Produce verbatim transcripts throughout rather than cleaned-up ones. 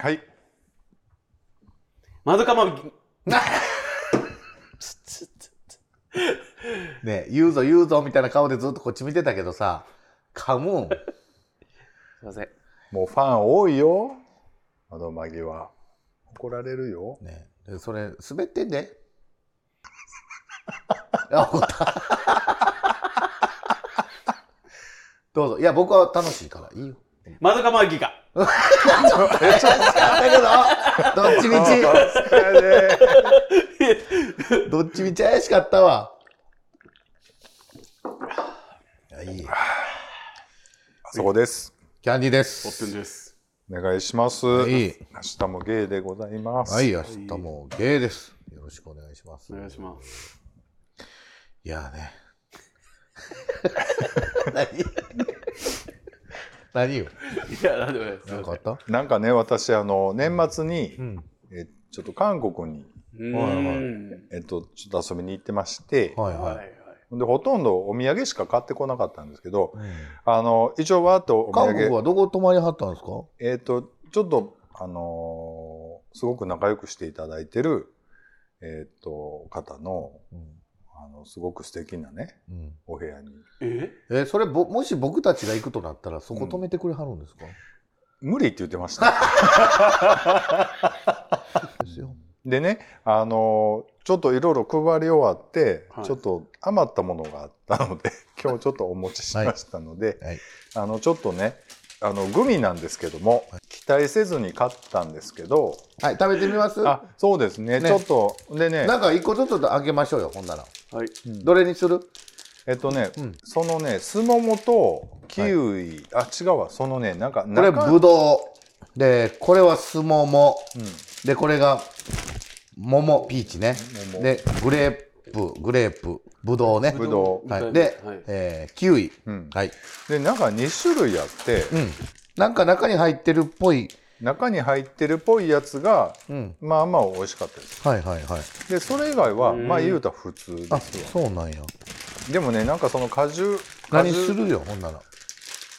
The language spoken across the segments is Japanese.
はい。マドカマビねえ、言うぞ言うぞみたいな顔でずっとこっち見てたけどさ、カモン。すいません。もうファン多いよ。窓マギは怒られるよ。ねえ、それ滑ってんで。あ、怒った。どうぞ。いや、僕は楽しいからいいよ。マドカマギか。ちょっとめっちゃ惜しかったけど、どっちみちどっちみち怪しかったわ。いい。あそこです。キャンディーです。おっくんです。お願いします。いい。明日もゲイでございます。はい、明日もゲイです。よろしくお願いします。お願いします。いやーね。何？何よ。いや、なんでもないです。なんかあった？なんかね、私あの年末に、うん、えちょっと韓国に、うん、えっとちょっと遊びに行ってまして。はいはい。でほとんどお土産しか買ってこなかったんですけど、うん、あの一応わーっとお土産。韓国はどこ泊まりはったんですか？えっとちょっとあのー、すごく仲良くしていただいてるえっと方の、うん、あのすごく素敵なね、うん、お部屋に。え？えそれぼもし僕たちが行くとなったらそこ泊めてくれはるんですか？うん、無理って言ってました。ですよ。でね、あのー、ちょっといろいろ配り終わって、はい、ちょっと余ったものがあったので今日ちょっとお持ちしましたので、はいはい、あのちょっとねあのグミなんですけども期待せずに買ったんですけど、はい、食べてみます？あ、そうです ね, ねちょっとでねなんかいっこずつあげましょうよほんなら、はい、どれにする？えっとね、うん、そのねスモモとキウイ、はい、あ違うわそのねなんかこれブドウでこれはスモモ、うん、でこれが桃ピーチねでグレープグレープブドウねブドウ、はい、で、はいえー、キウイ、うん、はいでなんかに種類あって、うん、なんか中に入ってるっぽい中に入ってるっぽいやつが、うん、まあまあ美味しかったですはいはいはいでそれ以外はまあ言うたら普通ですよあそうなんやでもねなんかその果汁何するよほんなら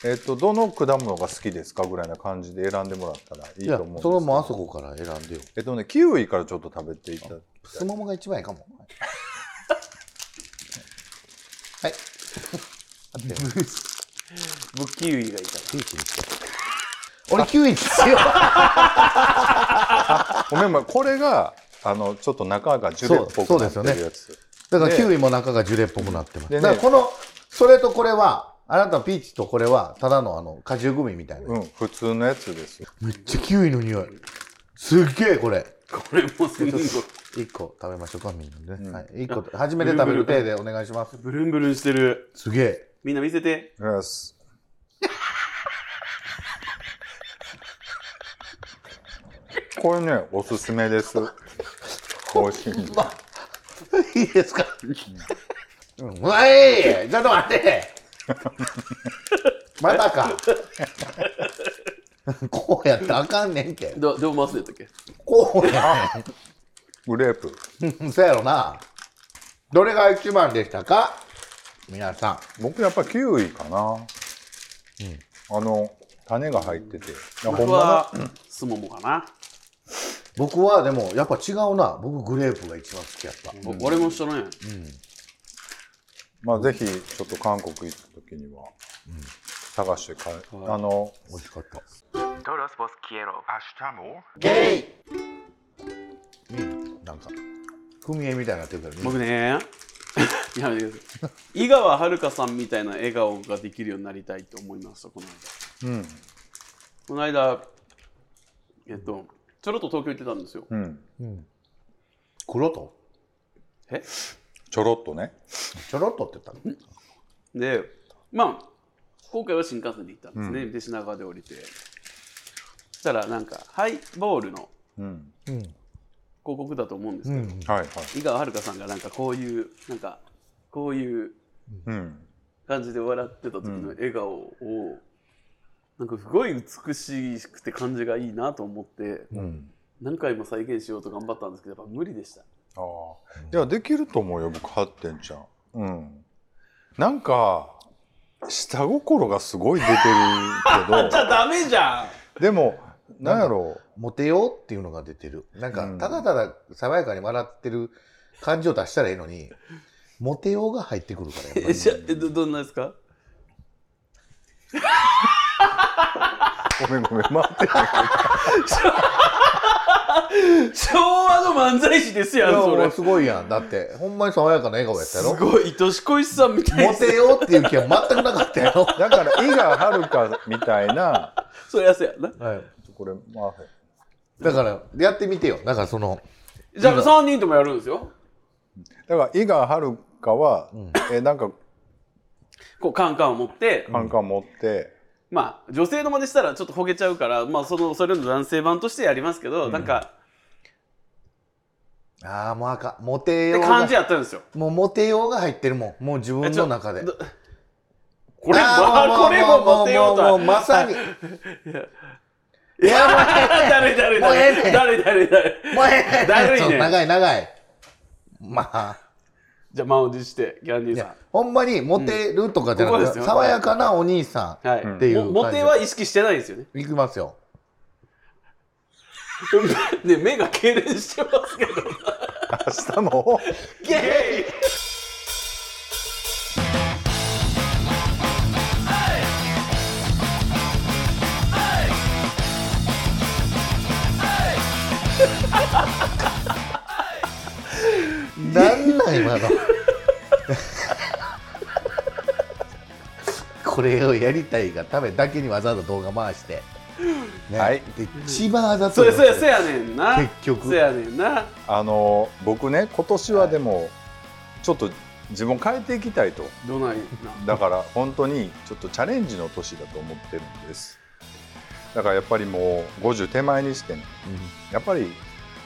えっとどの果物が好きですかぐらいな感じで選んでもらったらいいと思うんですけどそれもあそこから選んでよえっとねキウイからちょっと食べていただきたいスモモが一番いいかもはいあって僕キウイがいいから俺キウイですよごめんごめんこれがあのちょっと中がジュレっぽくなってるやつ、ね、だからキウイも中がジュレっぽくなってます、ね、だからこのそれとこれはあなたピーチとこれはただのあの果汁グミみたいな、うん、普通のやつですよめっちゃキウイの匂いすっげえこれこれもすごいいっこ食べましょうかみんなね、うんはい、いっこ初めて食べる手でお願いしますブルンブルンしてるすげえみんな見せてよしこれねおすすめです美味しいいいですかうまいちょっと待ってまたかこうやってあかんねんってどう回すやったっけこうやねんグレープそうやろなどれが一番でしたか皆さん僕やっぱキウイかな、うん、あの種が入ってて僕はスモモかな僕はでもやっぱ違うな僕グレープが一番好きやった、うん、俺も一緒ね、うんまあ、ぜひちょっと韓国行った時には探して買え、うん、あの美味しかったトロスボス消えろゲイ、うん、なんか踏み絵みたいになってるからね僕ねやめてください井川遥さんみたいな笑顔ができるようになりたいと思いましたこの間、うん、この間えっとちょろっと東京行ってたんですようん、うん、クロトえちょろっとねちょろっとって言ったので、まあ今回は新幹線で行ったんですね、うん、で品川で降りてそしたらなんかハイボールの広告だと思うんですけど、うんうんはいはい、井川遥さんがなんかこういうなんかこういう感じで笑ってた時の笑顔を、うん、なんかすごい美しくて感じがいいなと思って、うん、何回も再現しようと頑張ったんですけどやっぱ無理でしたあいやできると思うよ僕はってんちゃん、うん、なんか下心がすごい出てるけどじゃダメじゃんでもなんやろう、モテようっていうのが出てる。なんかただただ爽やかに笑ってる感じを出したらいいのに、モテようが入ってくるからやっぱり。えじゃえどどんなですか？ごめんごめん待って。昭和の漫才師ですやんそれ。すごいやん。だってほんまに爽やかな笑顔やったやろ。すごい愛しこいしさんみたいな。モテようっていう気は全くなかったやろ。だから井川遥みたいな。それやせやな。はい。これまあだからやってみてよ。だからそのじゃあさんにんともやるんですよ。だから井川遥は、うん、えなんかこうカンカンを持ってカンカン持って。まあ、女性の真似したらちょっとほげちゃうから、まあ、そのそれの男性版としてやりますけど、うん、なんかああもうあかんモテようが感じやったんですよ。もうモテようが入ってるもん。もう自分の中でこれもモテようとはもうまさにいやいやだるいだるいだるいだるいだるいだるいもうええねんだるいねん長い長いまあじゃあ満を持してギャンディーさんほんまにモテるとかじゃなくて、うん、爽やかなお兄さんっていう、はいうん、モテは意識してないんですよね。いきますよね目が痙攣してますけど明日もゲイなんなん今のこれをやりたいがためだけにわざわざ動画回して、ねはい、で一番あざといそれそれやねんな結局そやねんなあの僕ね今年はでも、はい、ちょっと自分を変えていきたいとどないなだから本当にちょっとチャレンジの年だと思ってるんです。だからやっぱりもうごじゅう手前にして、ねうん、やっぱり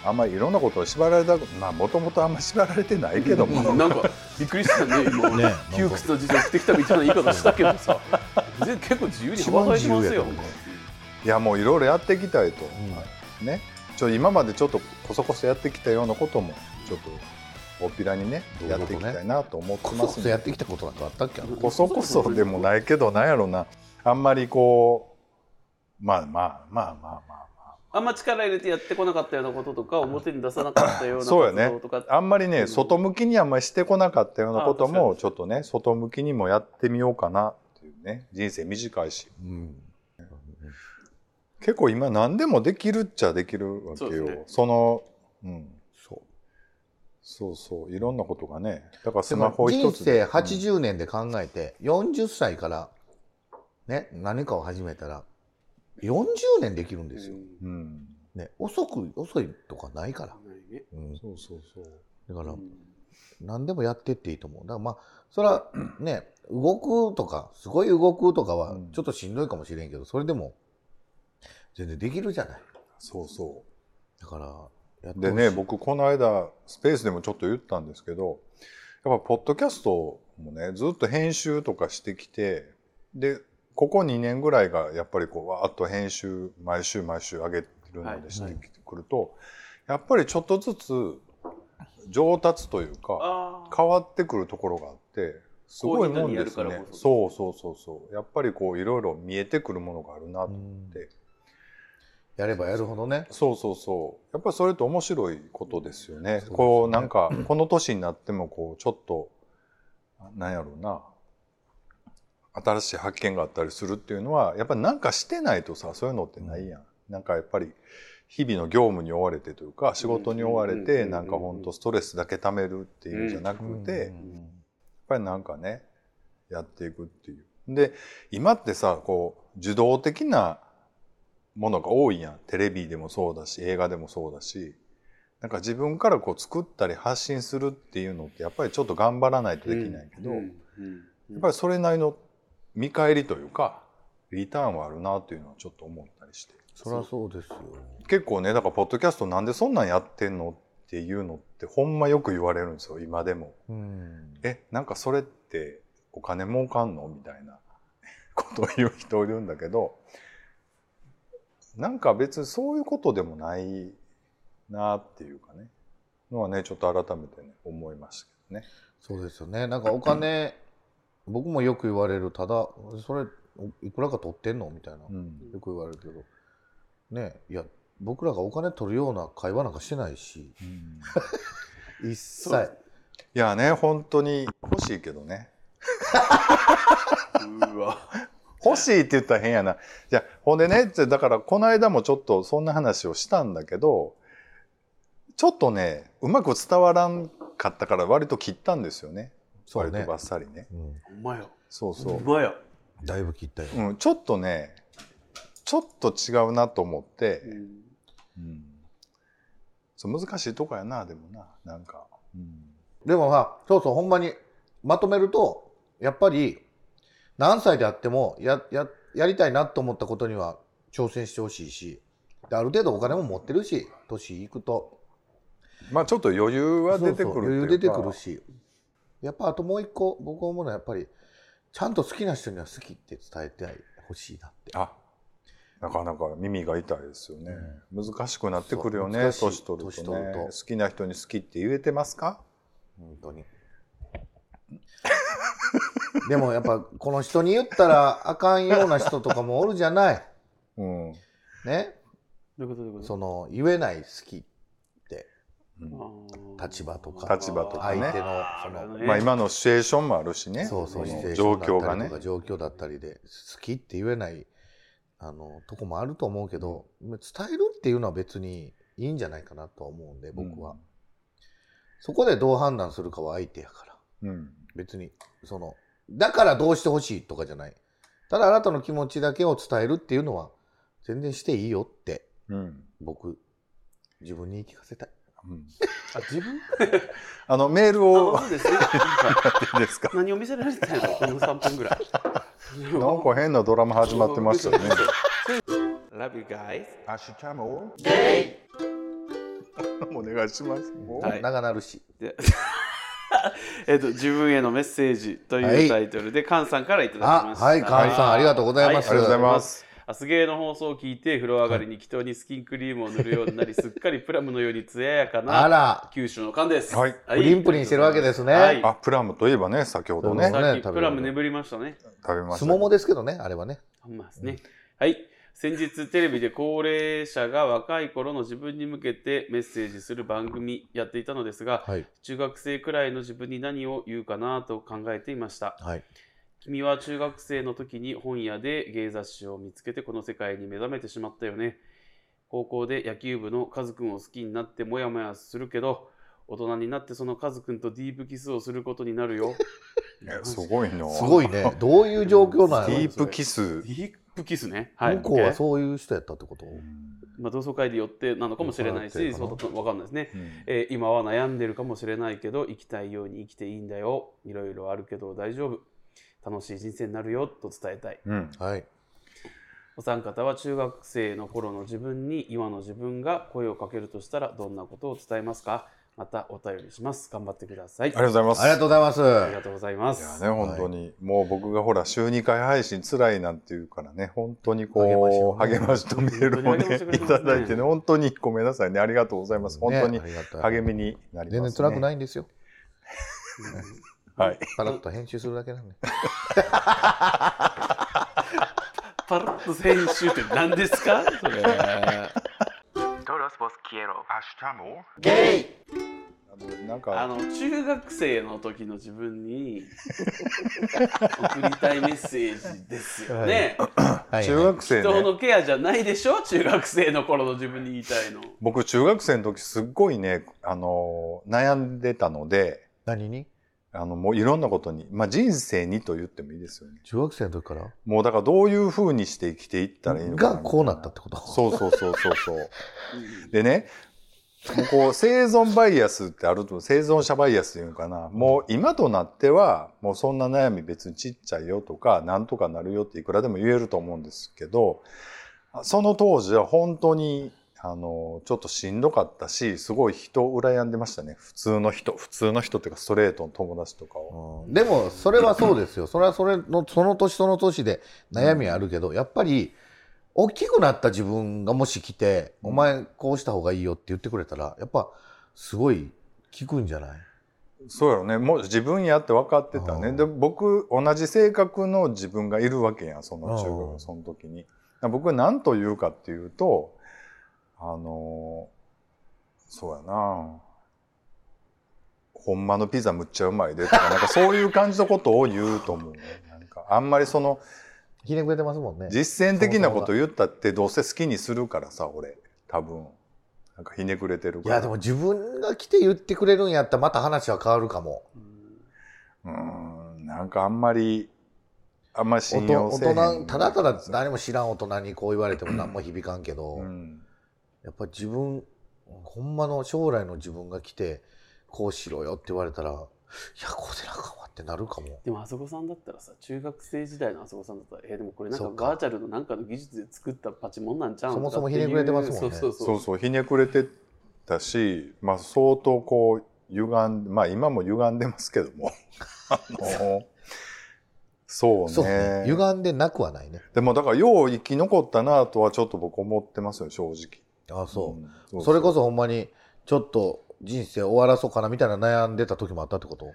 あんまりいろんなことを縛られたまあもともとあんまり縛られてないけども、うん、なんかびっくりしたね今ね窮屈な時代してきたみたいな言い方したけどさ結構自由に羽ばたいてますよ。いやもういろいろやっていきたいと、うんね、ちょ今までちょっとこそこそやってきたようなこともちょっと大っぴらにねやっていきたいなと思ってます、ね、こそこそやってきたことなんかあったっけ。こそこそでもないけどなんやろなあんまりこうまあまあまあまあまああんま力入れてやってこなかったようなこととか表に出さなかったようなこととか、ね、あんまりね外向きにあんまりしてこなかったようなこともちょっとね外向きにもやってみようかなっていうね。人生短いし、うん、結構今何でもできるっちゃできるわけよ。 そうですね、その、うん、そう、そうそういろんなことがねだからスマホ一つで人生はちじゅうねんで考えて、うん、よんじゅっさいから、ね、何かを始めたらよんじゅうねんできるんですよ、うんね、遅く遅いとかないから、うん、そうそうそうだから、うん、何でもやってっていいと思う。だからまあそれはね動くとかすごい動くとかはちょっとしんどいかもしれんけど、うん、それでも全然できるじゃない。そうそうだからやってほしい。でね僕この間スペースでもちょっと言ったんですけどやっぱポッドキャストもねずっと編集とかしてきてでここにねんぐらいがやっぱりこうわーっと編集毎週毎週上げてるのでしてくると、はいはい、やっぱりちょっとずつ上達というか変わってくるところがあってすごいもんですね。そうそうそうそうやっぱりこういろいろ見えてくるものがあるなと思ってやればやるほどねそうそうそうやっぱりそれって面白いことですよね。こうなんかこの年になってもこうちょっとなんやろうな新しい発見があったりするっていうのはやっぱりなんかしてないとさそういうのってないやん、うん、なんかやっぱり日々の業務に追われてというか仕事に追われてなんかほんとストレスだけ溜めるっていうんじゃなくてやっぱりなんかねやっていくっていうで今ってさこう受動的なものが多いやん。テレビでもそうだし映画でもそうだしなんか自分からこう作ったり発信するっていうのってやっぱりちょっと頑張らないとできないけど、うんうんうん、やっぱりそれなりの見返りというかリターンはあるなというのはちょっと思ったりしてそりゃそうですよ。結構ねだからポッドキャストなんでそんなんやってんのっていうのってほんまよく言われるんですよ今でも。うんえなんかそれってお金儲かんのみたいなことを言う人いるんだけどなんか別にそういうことでもないなっていうかねのはねちょっと改めてね思いましたけどね。そうですよねなんかお金僕もよく言われる。ただそれいくらか取ってんのみたいな、うん、よく言われるけどね、いや僕らがお金取るような会話なんかしてないし、うん、一切。いやね、本当に欲しいけどね。うわ、欲しいって言ったら変やな。じゃあほんでね、だからこの間もちょっとそんな話をしたんだけど、ちょっとねうまく伝わらんかったから割と切ったんですよね。そうね、割とバッサリね。ほんまや。そうそう。ほんまや。だいぶ切ったよ。うん、ちょっとね、ちょっと違うなと思って。うんうん、そう難しいとこやなでもな、なんか。うん、でもまあそうそう、ほんまにまとめるとやっぱり何歳であっても や, や, やりたいなと思ったことには挑戦してほしいし、である程度お金も持ってるし、年いくと。まあちょっと余裕は出てくるっていうか。そうそう、余裕出てくるし、やっぱあともう一個僕思うのはやっぱりちゃんと好きな人には好きって伝えてほしいなって。あ、なかなか耳が痛いですよね、うん、難しくなってくるよね、年取るとね。年取ると好きな人に好きって言えてますか本当に。でもやっぱこの人に言ったらあかんような人とかもおるじゃない。うん、ね。どういうことどういうこと。その言えない好きって、うん、立場とか、立場とかね、相手のその、まあ今のシチュエーションもあるしね。そうそう、シチュエーションだったりとか状況だったりで好きって言えないあのとこもあると思うけど、伝えるっていうのは別にいいんじゃないかなとは思うんで僕は、うん、そこでどう判断するかは相手やから、うん、別にそのだからどうしてほしいとかじゃない。ただあなたの気持ちだけを伝えるっていうのは全然していいよって、うん、僕自分に言い聞かせたい。うん、あ、自分あのメールをです、ね、ですか何を見せられてるのこのさんぷんぐらい。なんか変なドラマ始まってましたよね。Love you guys。アシュチャモ。お願いします。はい、長なるし。えっと自分へのメッセージというタイトルで、はい、カンさんからいただきました。あ、はい、カンさんありがとうございます。ありがとうございます。アスゲーの放送を聞いて風呂上がりに気筒にスキンクリームを塗るようになり、すっかりプラムのように艶やかな九州の缶です、はいはい、プリンプリンしてるわけですね、はい、あ、プラムといえばね、先ほどね、さっきプラム眠りましたね。食べました。すももですけどね、あれはね、うん、はい。先日テレビで高齢者が若い頃の自分に向けてメッセージする番組やっていたのですが、はい、中学生くらいの自分に何を言うかなと考えていました、はい。君は中学生の時に本屋で芸雑誌を見つけてこの世界に目覚めてしまったよね。高校で野球部のカズくんを好きになってモヤモヤするけど、大人になってそのカズくんとディープキスをすることになるよ。すごいな。すごいね。どういう状況なの？ディープキス。ディープキスね。はい。向こうはそういう人やったってこと？まあ、同窓会で寄ってなのかもしれないし、そうだと分かんないですね、うん。えー、今は悩んでるかもしれないけど、生きたいように生きていいんだよ。いろいろあるけど大丈夫。楽しい人生になるよと伝えたい、うん、はい、お三方は中学生の頃の自分に今の自分が声をかけるとしたらどんなことを伝えますか？またお便りします。頑張ってください。ありがとうございます。ありがとうございます。ありがとうございます。いやね、本当に、はい、もう僕がほら週にかい配信つらいなんていうからね、本当にこう励ましとメールをねいただいてね、本当にごめんなさいね、ありがとうございます。本当に励みになりますね。全然辛くないんですよ。はい、パラッと編集するだけなんで。パラッと編集って何ですか？それ。トロスボス消えろ。明日もゲイ。なんかあの中学生の時の自分に送りたいメッセージですよね。はい、中学生、ね、人のケアじゃないでしょ。中学生の頃の自分に言いたいの。僕中学生の時すっごいね、あの悩んでたので。何に？あのもういろんなことに、まあ、人生にと言ってもいいですよね。中学生の時からもうだからどういうふうにして生きていったらいいのかながこうなったってこと。そうそうそうそうそうでね、こう生存バイアスってあると、生存者バイアスっていうのかな、もう今となってはもうそんな悩み別にちっちゃいよとかなんとかなるよっていくらでも言えると思うんですけど、その当時は本当にあのちょっとしんどかったし、すごい人を羨んでましたね。普通の人、普通の人っていうかストレートの友達とかを、うん、でもそれはそうですよ。それはそれのその年その年で悩みあるけど、うん、やっぱり大きくなった自分がもし来て、うん、お前こうした方がいいよって言ってくれたらやっぱすごい効くんじゃない？そうやろね。もう自分やって分かってたね。で僕同じ性格の自分がいるわけやん、その中学のその時に。僕は何と言うかっていうと、あのそうやな、ほんまのピザむっちゃうまいでとか、なんかそういう感じのことを言うと思う、ね、なんかあんまりそのひねくれてますもんね。実践的なこと言ったってどうせ好きにするからさ、俺多分なんかひねくれてるから。いやでも自分が来て言ってくれるんやったらまた話は変わるかも。うーん、なんかあんまりあんま信用せえへん。大人、ただただ何も知らん大人にこう言われても何も響かんけど、うん、やっぱ自分ほんまの将来の自分が来てこうしろよって言われたら、いやこうでなかわってなるかも。でもあそこさんだったらさ、中学生時代のあそこさんだったら、えー、でもこれなんかバーチャルのなんかの技術で作ったパチモンなんちゃうんかっていう。そもそもひねくれてますもんね。そうそうそう、そうそうひねくれてたし、まあ相当こう歪んで、まあ今も歪んでますけどもあのそう ね, そうね歪んでなくはないね。でもだからよう生き残ったなとはちょっと僕思ってますよ、正直。あそう、うん、そうそう、それこそほんまにちょっと人生終わらそうかなみたいな悩んでた時もあったってこと？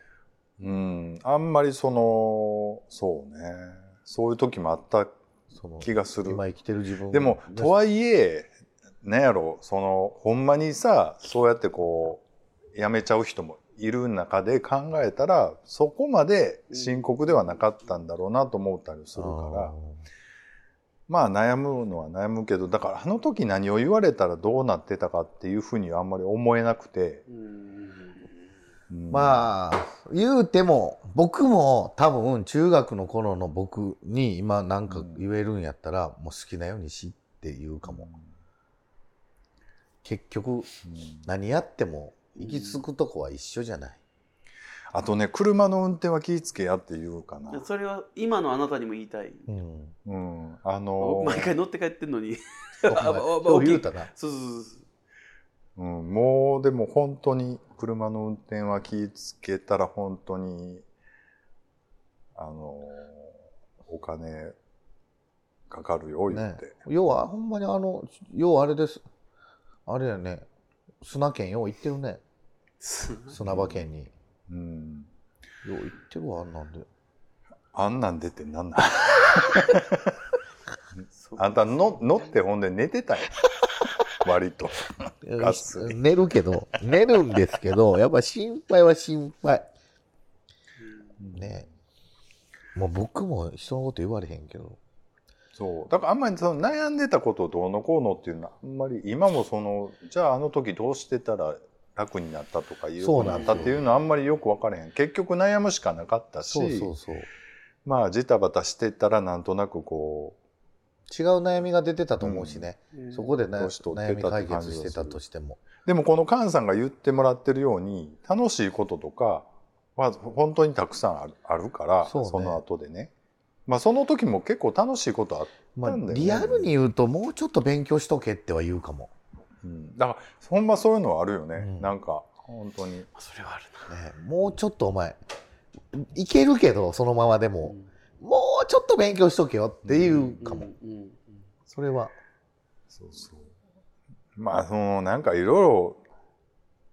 うん、あんまりそのそうね、そういう時もあった気がする。今生きてる自分でもとはいえなんやろ、そのほんまにさ、そうやってこうやめちゃう人もいる中で考えたら、そこまで深刻ではなかったんだろうなと思ったりするから、うん、まあ悩むのは悩むけど、だからあの時何を言われたらどうなってたかっていうふうにはあんまり思えなくて、うんうん、まあ言うても僕も多分中学の頃の僕に今何か言えるんやったら、うん、もう好きなようにしっていうかも、うん、結局何やっても行き着くとこは一緒じゃない。あとね、車の運転は気ぃつけやって言うかな。それは今のあなたにも言いたい。うん、うん、あのー、毎回乗って帰ってんのにそう言うたな。そうそうそう、うん、もうでも本当に車の運転は気ぃつけたら本当にあのー、お金かかるよ言って、ね、要はほんまにあの要はあれですあれやね、砂県よう行ってるね砂場県に、うん、よう行ってるわ。あんなんであんなんでってなんなんあんたの乗ってほんで寝てたよ割と寝るけど寝るんですけどやっぱ心配は心配ね。もう僕も人のこと言われへんけど、そうだからあんまりその悩んでたことをどうのこうのっていうのはあんまり今もそのじゃああの時どうしてたら楽になったとかいうようになったっていうのはあんまりよく分からへん。結局悩むしかなかったし、そうそうそう、まあジタバタしてたらなんとなくこう違う悩みが出てたと思うしね、うん、そこで、ね、悩み解決してたとしても。でもこの菅さんが言ってもらってるように楽しいこととかは本当にたくさんある、あるから、そうね、その後でね、まあ、その時も結構楽しいことあったんだよね、まあ、リアルに言うともうちょっと勉強しとけっては言うかも、うん、だからほんまそういうのはあるよね、うん、なんか本当にそれはあるな、ね、もうちょっとお前いけるけどそのままでも、うん、もうちょっと勉強しとけよっていうかも、うんうんうんうん、それはそうそう、まあそのなんかいろいろ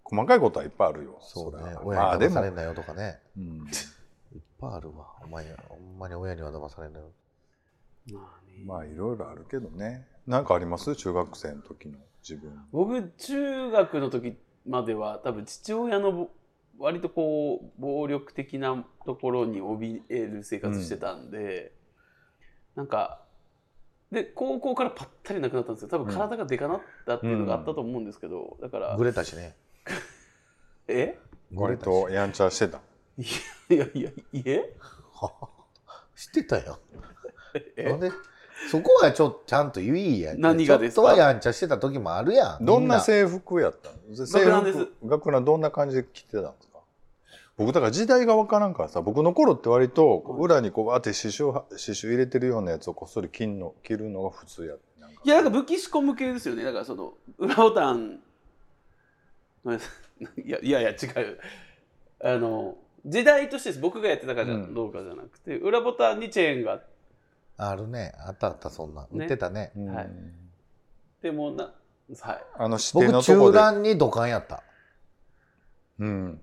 細かいことはいっぱいあるよ。そうね、親に騙されんなよとかね、うんいっぱいあるわ。お前ほんまに親には騙されないよ。まあいろいろあるけどね。なんかあります？中学生の時の自分。僕中学の時までは多分父親の割とこう暴力的なところに怯える生活してたんで、うん、なんかで高校からぱったりなくなったんですよ。多分体がでかなったっていうのがあったと思うんですけど、だからグレたしね。え？割とやんちゃしてた。いやいやいや知ってたよ。なんでそこはちょっとちゃんと言いや。何がですか？ちょっとはやんちゃしてた時もあるやん。どんな制服やったの？制服学ランどんな感じで着てたんですか？僕だから時代がわからんからさ、僕の頃って割と裏にこうあって刺繍刺繍入れてるようなやつをこっそり着るの着るのが普通やって。なんかいやなんか武器仕込む系ですよね。だからその裏ボタンいやいやいや違うあの。時代としてです。僕がやってたかどうかじゃなくて、うん、裏ボタンにチェーンがあるね。あったあったそんな、ね、売ってたね、うん、はい。でもな、はい、あの指定のとこで僕中段に土管やった。うん。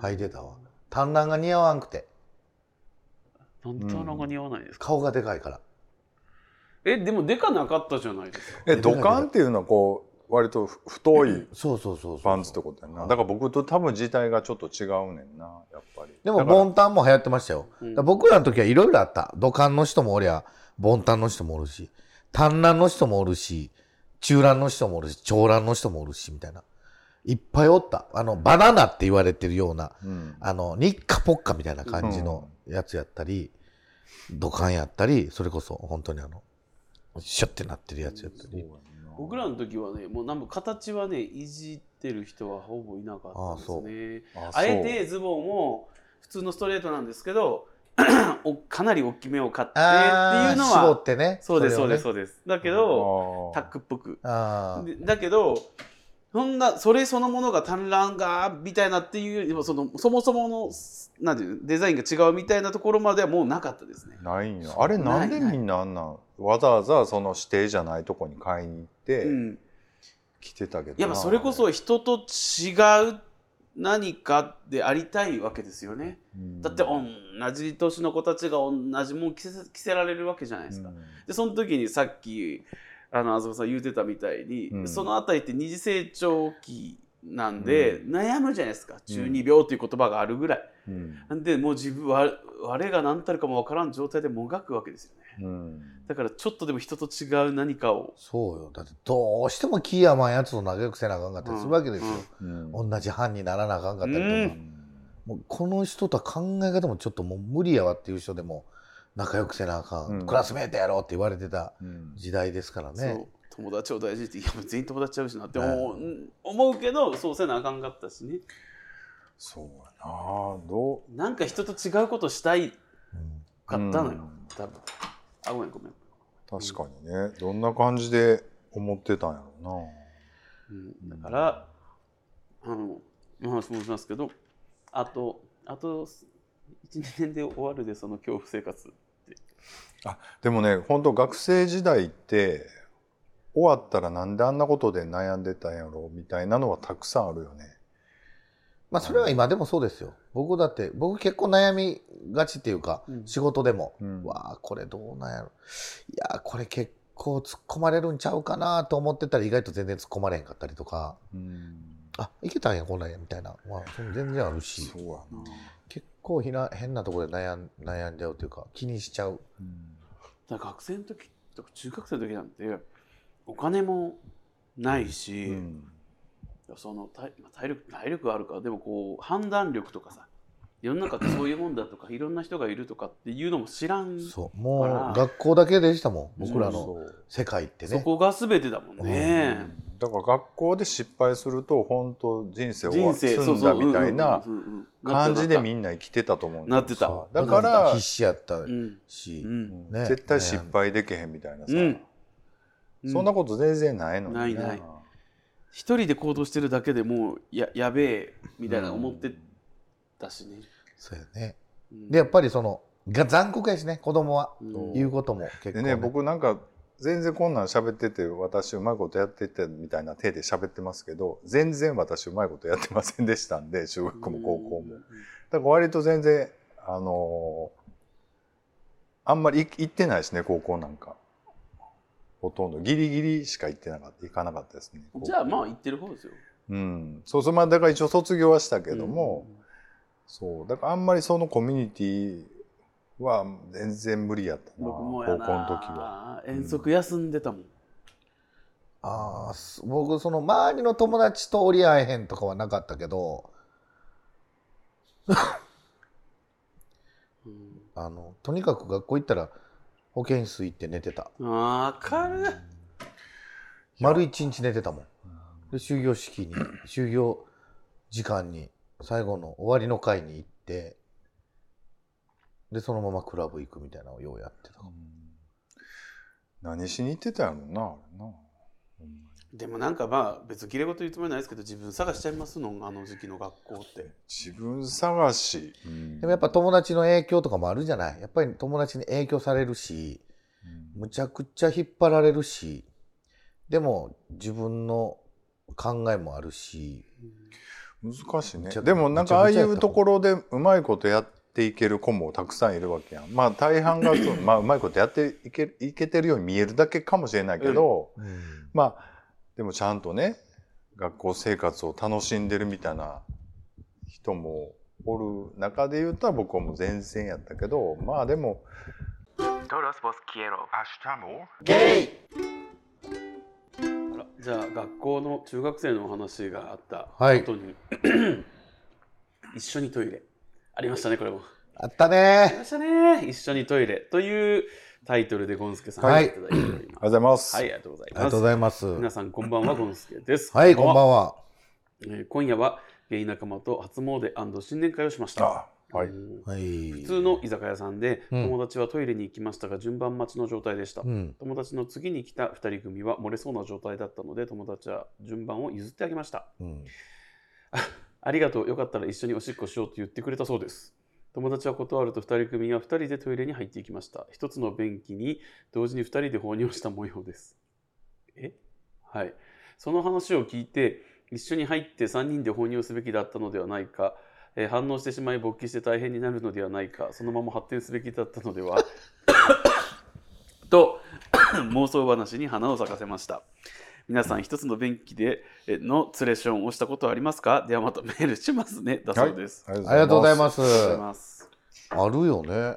はい出たわ。短段が似合わんくて。なんで短段が似合わないんですか？顔がでかいから。えでもでかなかったじゃないですか。えドカンっていうのはこう割と太いパンツってことやな。だから僕と多分自体がちょっと違うねんなやっぱり。でもボンタンも流行ってましたよ。だ僕らの時はいろいろあった。ドカンの人もおりゃボンタンの人もおるし、短乱の人もおるし、中乱の人もおるし、長乱の人もおるしみたいな。いっぱいおった。あのバナナって言われてるような、うん、あのニッカポッカみたいな感じのやつやったり、うん、ドカンやったり、それこそ本当にあのシュッてなってるやつやったり。僕らの時はね、もうなんか形はねいじってる人はほぼいなかったですね。あ, あ, あえてズボンも普通のストレートなんですけど、かなり大きめを買ってっていうのは絞ってね。そうですそうですそうです。だけどタックっぽく。あだけど。そんなそれそのものが短乱がみたいなっていうよりも そ, のそもそものなんていうデザインが違うみたいなところまではもうなかったですね。ないんや。あれなんでみんなあんなわざわざその指定じゃないとこに買いに行って着てたけど、うん、やっぱそれこそ人と違う何かでありたいわけですよね。うん、だって同じ年の子たちが同じもん着 せ, 着せられるわけじゃないですか。うん、でその時にさっきあのあずこさん言ってたみたいに、うん、そのあたりって二次成長期なんで、うん、悩むじゃないですか。中二病という言葉があるぐらい、うん、でもう自分は我が何たるかも分からん状態でもがくわけですよね、うん、だからちょっとでも人と違う何かを。そうよ。だってどうしてもキーやまんやつと仲良くせなあかんかったりするわけですよ、うんうん、同じ班にならなあかんかったりとか、うん、もうこの人とは考え方もちょっともう無理やわっていう人でも仲良くせなあかん、うん、クラスメートやろって言われてた時代ですからね。そう友達を大事っていや全員友達ちゃうしなって思う、ね、思うけどそうせなあかんかったしね。そうやな。どうなんか人と違うことしたいかったのよ、うん、多分。あごめんごめん。確かにね、うん、どんな感じで思ってたんやろうな、うん、だからあのお話もしますけどあとあといちねんで終わるでその恐怖生活。あでもね本当学生時代って終わったらなんであんなことで悩んでたんやろみたいなのはたくさんあるよね。まあそれは今でもそうですよ。僕だって僕結構悩みがちっていうか、うん、仕事でも、うん、わあこれどうなんやろいやこれ結構突っ込まれるんちゃうかなと思ってたら意外と全然突っ込まれへんかったりとか、うん、あいけたんやこんなんやみたいな、まあ、それ全然あるし。そうやな。結構ひな変なところで悩ん、悩んじゃうというか気にしちゃう、うん、だから学生の時とか中学生の時なんてお金もないし、うん、その 体, 体力体力あるかでもこう判断力とかさ世の中ってそういうもんだとかいろんな人がいるとかっていうのも知らんから。そうもう学校だけでしたもん僕らの世界ってね、うん、そ, そこが全てだもんね、うん。だから学校で失敗すると本当人生を積んだみたいな感じでみんな生きてたと思うんですよ。だから必死やったし、うんね、絶対失敗できへんみたいなさ、うん、そんなこと全然ないのに、ね、ないない。一人で行動してるだけでもう や, やべえみたいな思ってたしね、うん、そうやね。でやっぱりそのが残酷やしね子供は、うん、言うことも結構 ね, でね僕なんか全然こんなん喋ってて私うまいことやっててみたいな手で喋ってますけど全然私うまいことやってませんでしたんで中学も高校も。だから割と全然あのー、あんまり行ってないですね高校なんかほとんどギリギリしか行ってなかった行かなかったですね。じゃあまあ行ってる方ですよ。うんそうそうまあだから一応卒業はしたけども、うん、そうだからあんまりそのコミュニティは全然無理やったな。僕もやな高校の時は遠足休んでたもん、うん、ああ僕その周りの友達と折り合えへんとかはなかったけど、うん、あのとにかく学校行ったら保健室行って寝てた。あーかる丸一日寝てたもん。で終業式に終業時間に最後の終わりの会に行ってでそのままクラブ行くみたいなのをようやってた、うん、何しに行ってたやろなあれな、うん、でもなんかまあ別にきれい事言うつもりないですけど自分探しちゃいますのあの時期の学校って自分探し、うん、でもやっぱ友達の影響とかもあるじゃない。やっぱり友達に影響されるし、うん、むちゃくちゃ引っ張られるしでも自分の考えもあるし、うん、難しいね。でもなんかああいうところでうまいことやってっていける子もたくさんいるわけやん。まあ大半がまあうまいことやっていけ、いけてるように見えるだけかもしれないけど、うんうん、まあでもちゃんとね学校生活を楽しんでるみたいな人もおる中で言ったら僕はもう前線やったけど、まあでもゲイ。あら、じゃあ学校の中学生のお話があった後に、はい、一緒にトイレありましたね。これもあったね。ありましたね。一緒にトイレというタイトルでゴンスケさんがいただいております。はい、ありがとうございます。はい、ありがとうございます。ありがとうございます。皆さんこんばんは、ゴンスケです。はい、こんばんは。えー、今夜はゲイ仲間と初詣&新年会をしました。はい、普通の居酒屋さんで、うん、友達はトイレに行きましたが順番待ちの状態でした、うん、友達の次に来たふたり組は漏れそうな状態だったので友達は順番を譲ってあげました、うん、あ, ありがとう、よかったら一緒におしっこしようと言ってくれたそうです。友達は断るとふたり組はふたりでトイレに入っていきました。ひとつの便器に同時にふたりで放尿した模様です。え、はい、その話を聞いて一緒に入ってさんにんで放尿すべきだったのではないか、えー、反応してしまい勃起して大変になるのではないか、そのまま発展すべきだったのではと妄想話に花を咲かせました。皆さん一つの便器でのツレションをしたことはありますか？ではまたメールしますね、だそうです、はい、ありがとうございます。あるよね。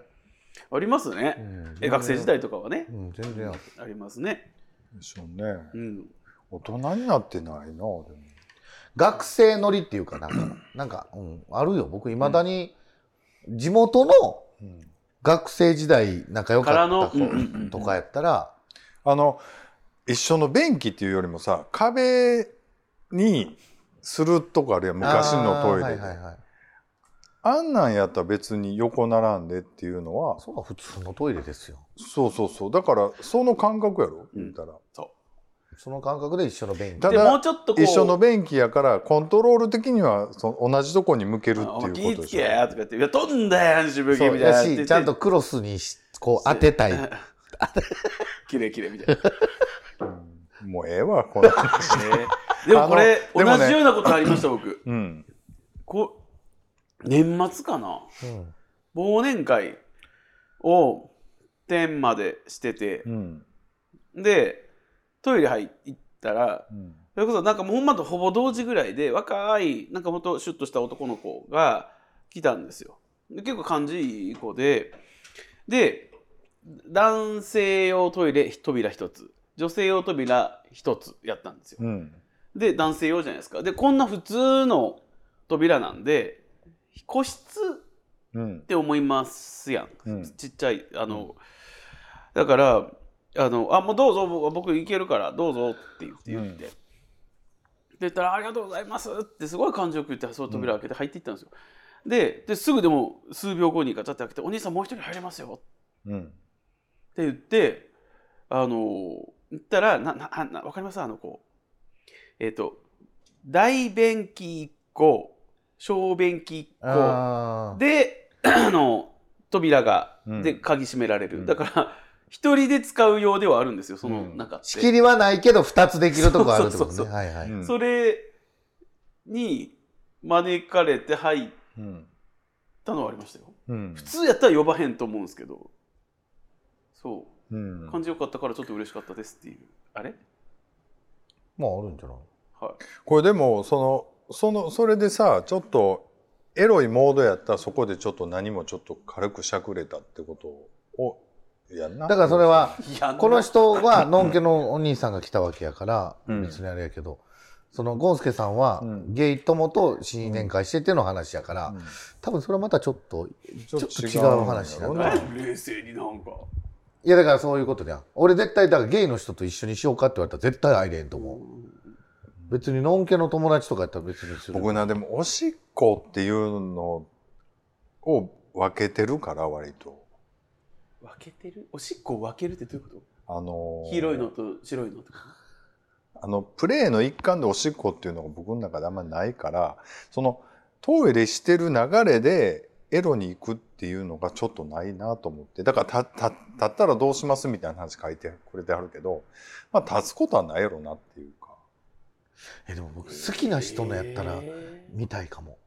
ありますね、うん、え学生時代とかはね、うん、全然 あ, ありますね。でしょうね、うん、大人になってないな。でも学生乗りっていうかなんか、なんか、うん、あるよ。僕いまだに地元の学生時代仲良かった子とかやったら、あの一緒の便器っていうよりもさ、壁にするとかあるやん、昔のトイレで。 あ,、はいはいはい、あんなんやったら別に横並んでっていうのはそんな普通のトイレですよ。そうそうそう、だからその感覚やろ、言ったら、うん、そうその感覚で一緒の便器。ただもうちょっとこう一緒の便器やからコントロール的にはそ同じとこに向けるっていうことでしょ。気ぃつけやとか言って、いや飛んだやんしぶきみたいなし、ちゃんとクロスにこう当てたい。キレキレみたいな。うん、もうええわこの話。でもこれ同じようなことありました、ね、僕。うん、こ年末かな、うん、忘年会を天までしてて、うん、で。トイレ入ったら、うん、それこそなんかもうほんまとほぼ同時ぐらいで若いなんかほんとシュッとした男の子が来たんですよ。で結構感じいい子で、で男性用トイレ扉一つ、女性用扉一つやったんですよ、うん、で男性用じゃないですか。でこんな普通の扉なんで個室って思いますやん、うん、ちっちゃいあの、うん、だからあのあもうどうぞ僕、僕行けるからどうぞって言って、うん、で言ったらありがとうございますってすごい感情をくってその扉開けて入っていったんですよ、うん、で, ですぐでも数秒後にガチャって開けてお兄さんもう一人入れますよ、うん、って言ってあの言ったらななな分かりますあのこうえっ、ー、と大便器いっこ小便器いっこであの扉がで鍵閉められる、うん、だから一人で使うようではあるんですよ、その中って、うん、仕切りはないけどふたつできるとこあるってことね。はいはい、うん、それに招かれて入ったのはありましたよ、うん、普通やったら呼ばへんと思うんですけど、そう、うん、感じよかったからちょっと嬉しかったですっていうあれまああるんじゃない、はい、これでもその、その、それでさちょっとエロいモードやったらそこでちょっと何もちょっと軽くしゃくれたってことをやんな。だからそれはこの人はのんけのお兄さんが来たわけやから別にあれやけど、そのゴンスケさんはゲイ友と新年会してての話やから多分それはまたちょっとちょっと違う話だから冷静になんかいやだからそういうことじゃん。俺絶対だからゲイの人と一緒にしようかって言われたら絶対入れんと思う。別にのんけの友達とかやったら別にする。僕なでもおしっこっていうのを分けてるから割と分けてる。おしっこを分けるってどういうこと？あのー、黄色いのと白いのとかあのプレーの一環でおしっこっていうのが僕の中であんまりないから、そのトイレしてる流れでエロに行くっていうのがちょっとないなと思って、だからたた立ったらどうしますみたいな話書いてくれてあるけど、まあ立つことはないやろなっていうか。えでも僕好きな人のやったら見たいかも、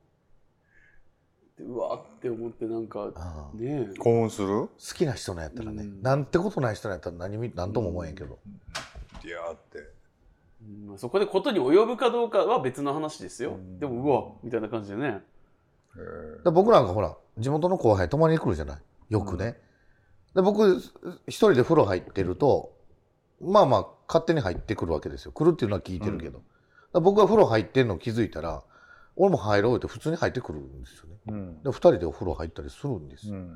えーってうわって思ってなんかねえ興奮する好きな人のやったらね、うん、なんてことない人のやったら 何, 何とも思えんけど、うん、いやーって、うん、そこでことに及ぶかどうかは別の話ですよ、うん、でもうわみたいな感じでね。だ僕なんかほら地元の後輩泊まりに来るじゃないよくね、うん、で僕一人で風呂入ってるとまあまあ勝手に入ってくるわけですよ。来るっていうのは聞いてるけど、うん、だ僕が風呂入ってんの気づいたら俺も入ろうって普通に入ってくるんですよね、うん、でふたりでお風呂入ったりするんですよ、うん、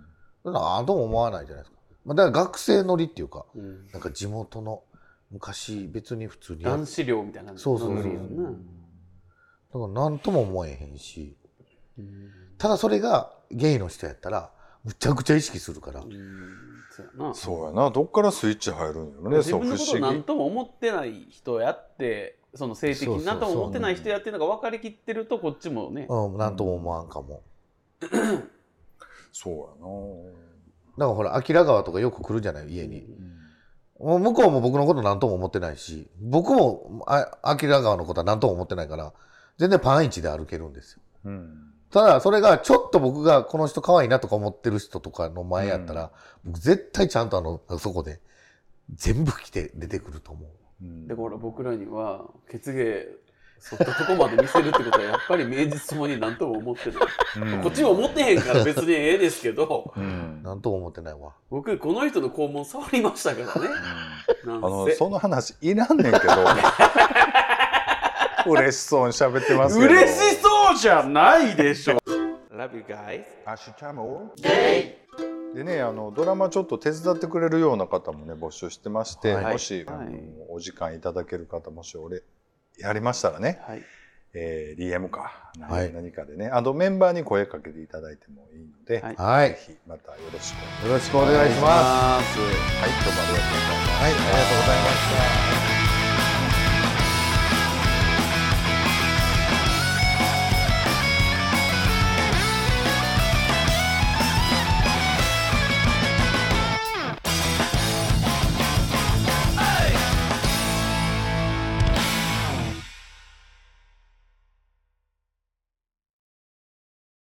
だから何とも思わないじゃないですか、まあ、だから学生乗りっていうか、うん、なんか地元の昔別に普通に男子寮みたいなのそうそうそう、うん、だから何とも思えへんし、うん、ただそれがゲイの人やったらむちゃくちゃ意識するから、うん、そうやな、そうやな、どっからスイッチ入るんやろね。自分のこと何とも思ってない人やってその性的に何とも思ってない人やってるのが分かりきってるとこっちもね何とも思わんかもそうやな。だからほら明川とかよく来るじゃない家に、うん、向こうも僕のこと何とも思ってないし僕も明川のことは何とも思ってないから全然パンイチで歩けるんですよ、うん、ただそれがちょっと僕がこの人可愛いなとか思ってる人とかの前やったら、うん、僕絶対ちゃんとあのそこで全部来て出てくると思う。でこれ僕らには血芸そったとこまで見せるってことはやっぱり名実ともに何とも思ってない、うん、こっちも思ってへんから別にええですけど、うん、何とも思ってないわ。僕この人の肛門触りましたからね、うん、なんあのその話いらんねんけど嬉しそうに喋ってますけど嬉しそうじゃないでしょLove you guys アシュチャモゲイでね、あのドラマちょっと手伝ってくれるような方もね募集してまして、はい、もし、はい、あのお時間いただける方もし俺やりましたらね、はい、えー、ディーエム か 何,、はい、何かでねあのメンバーに声かけていただいてもいいので、はい、ぜひまたよろしくよろしくお願いします。はい、どうもありがとうございました。はい、ありがとうございました。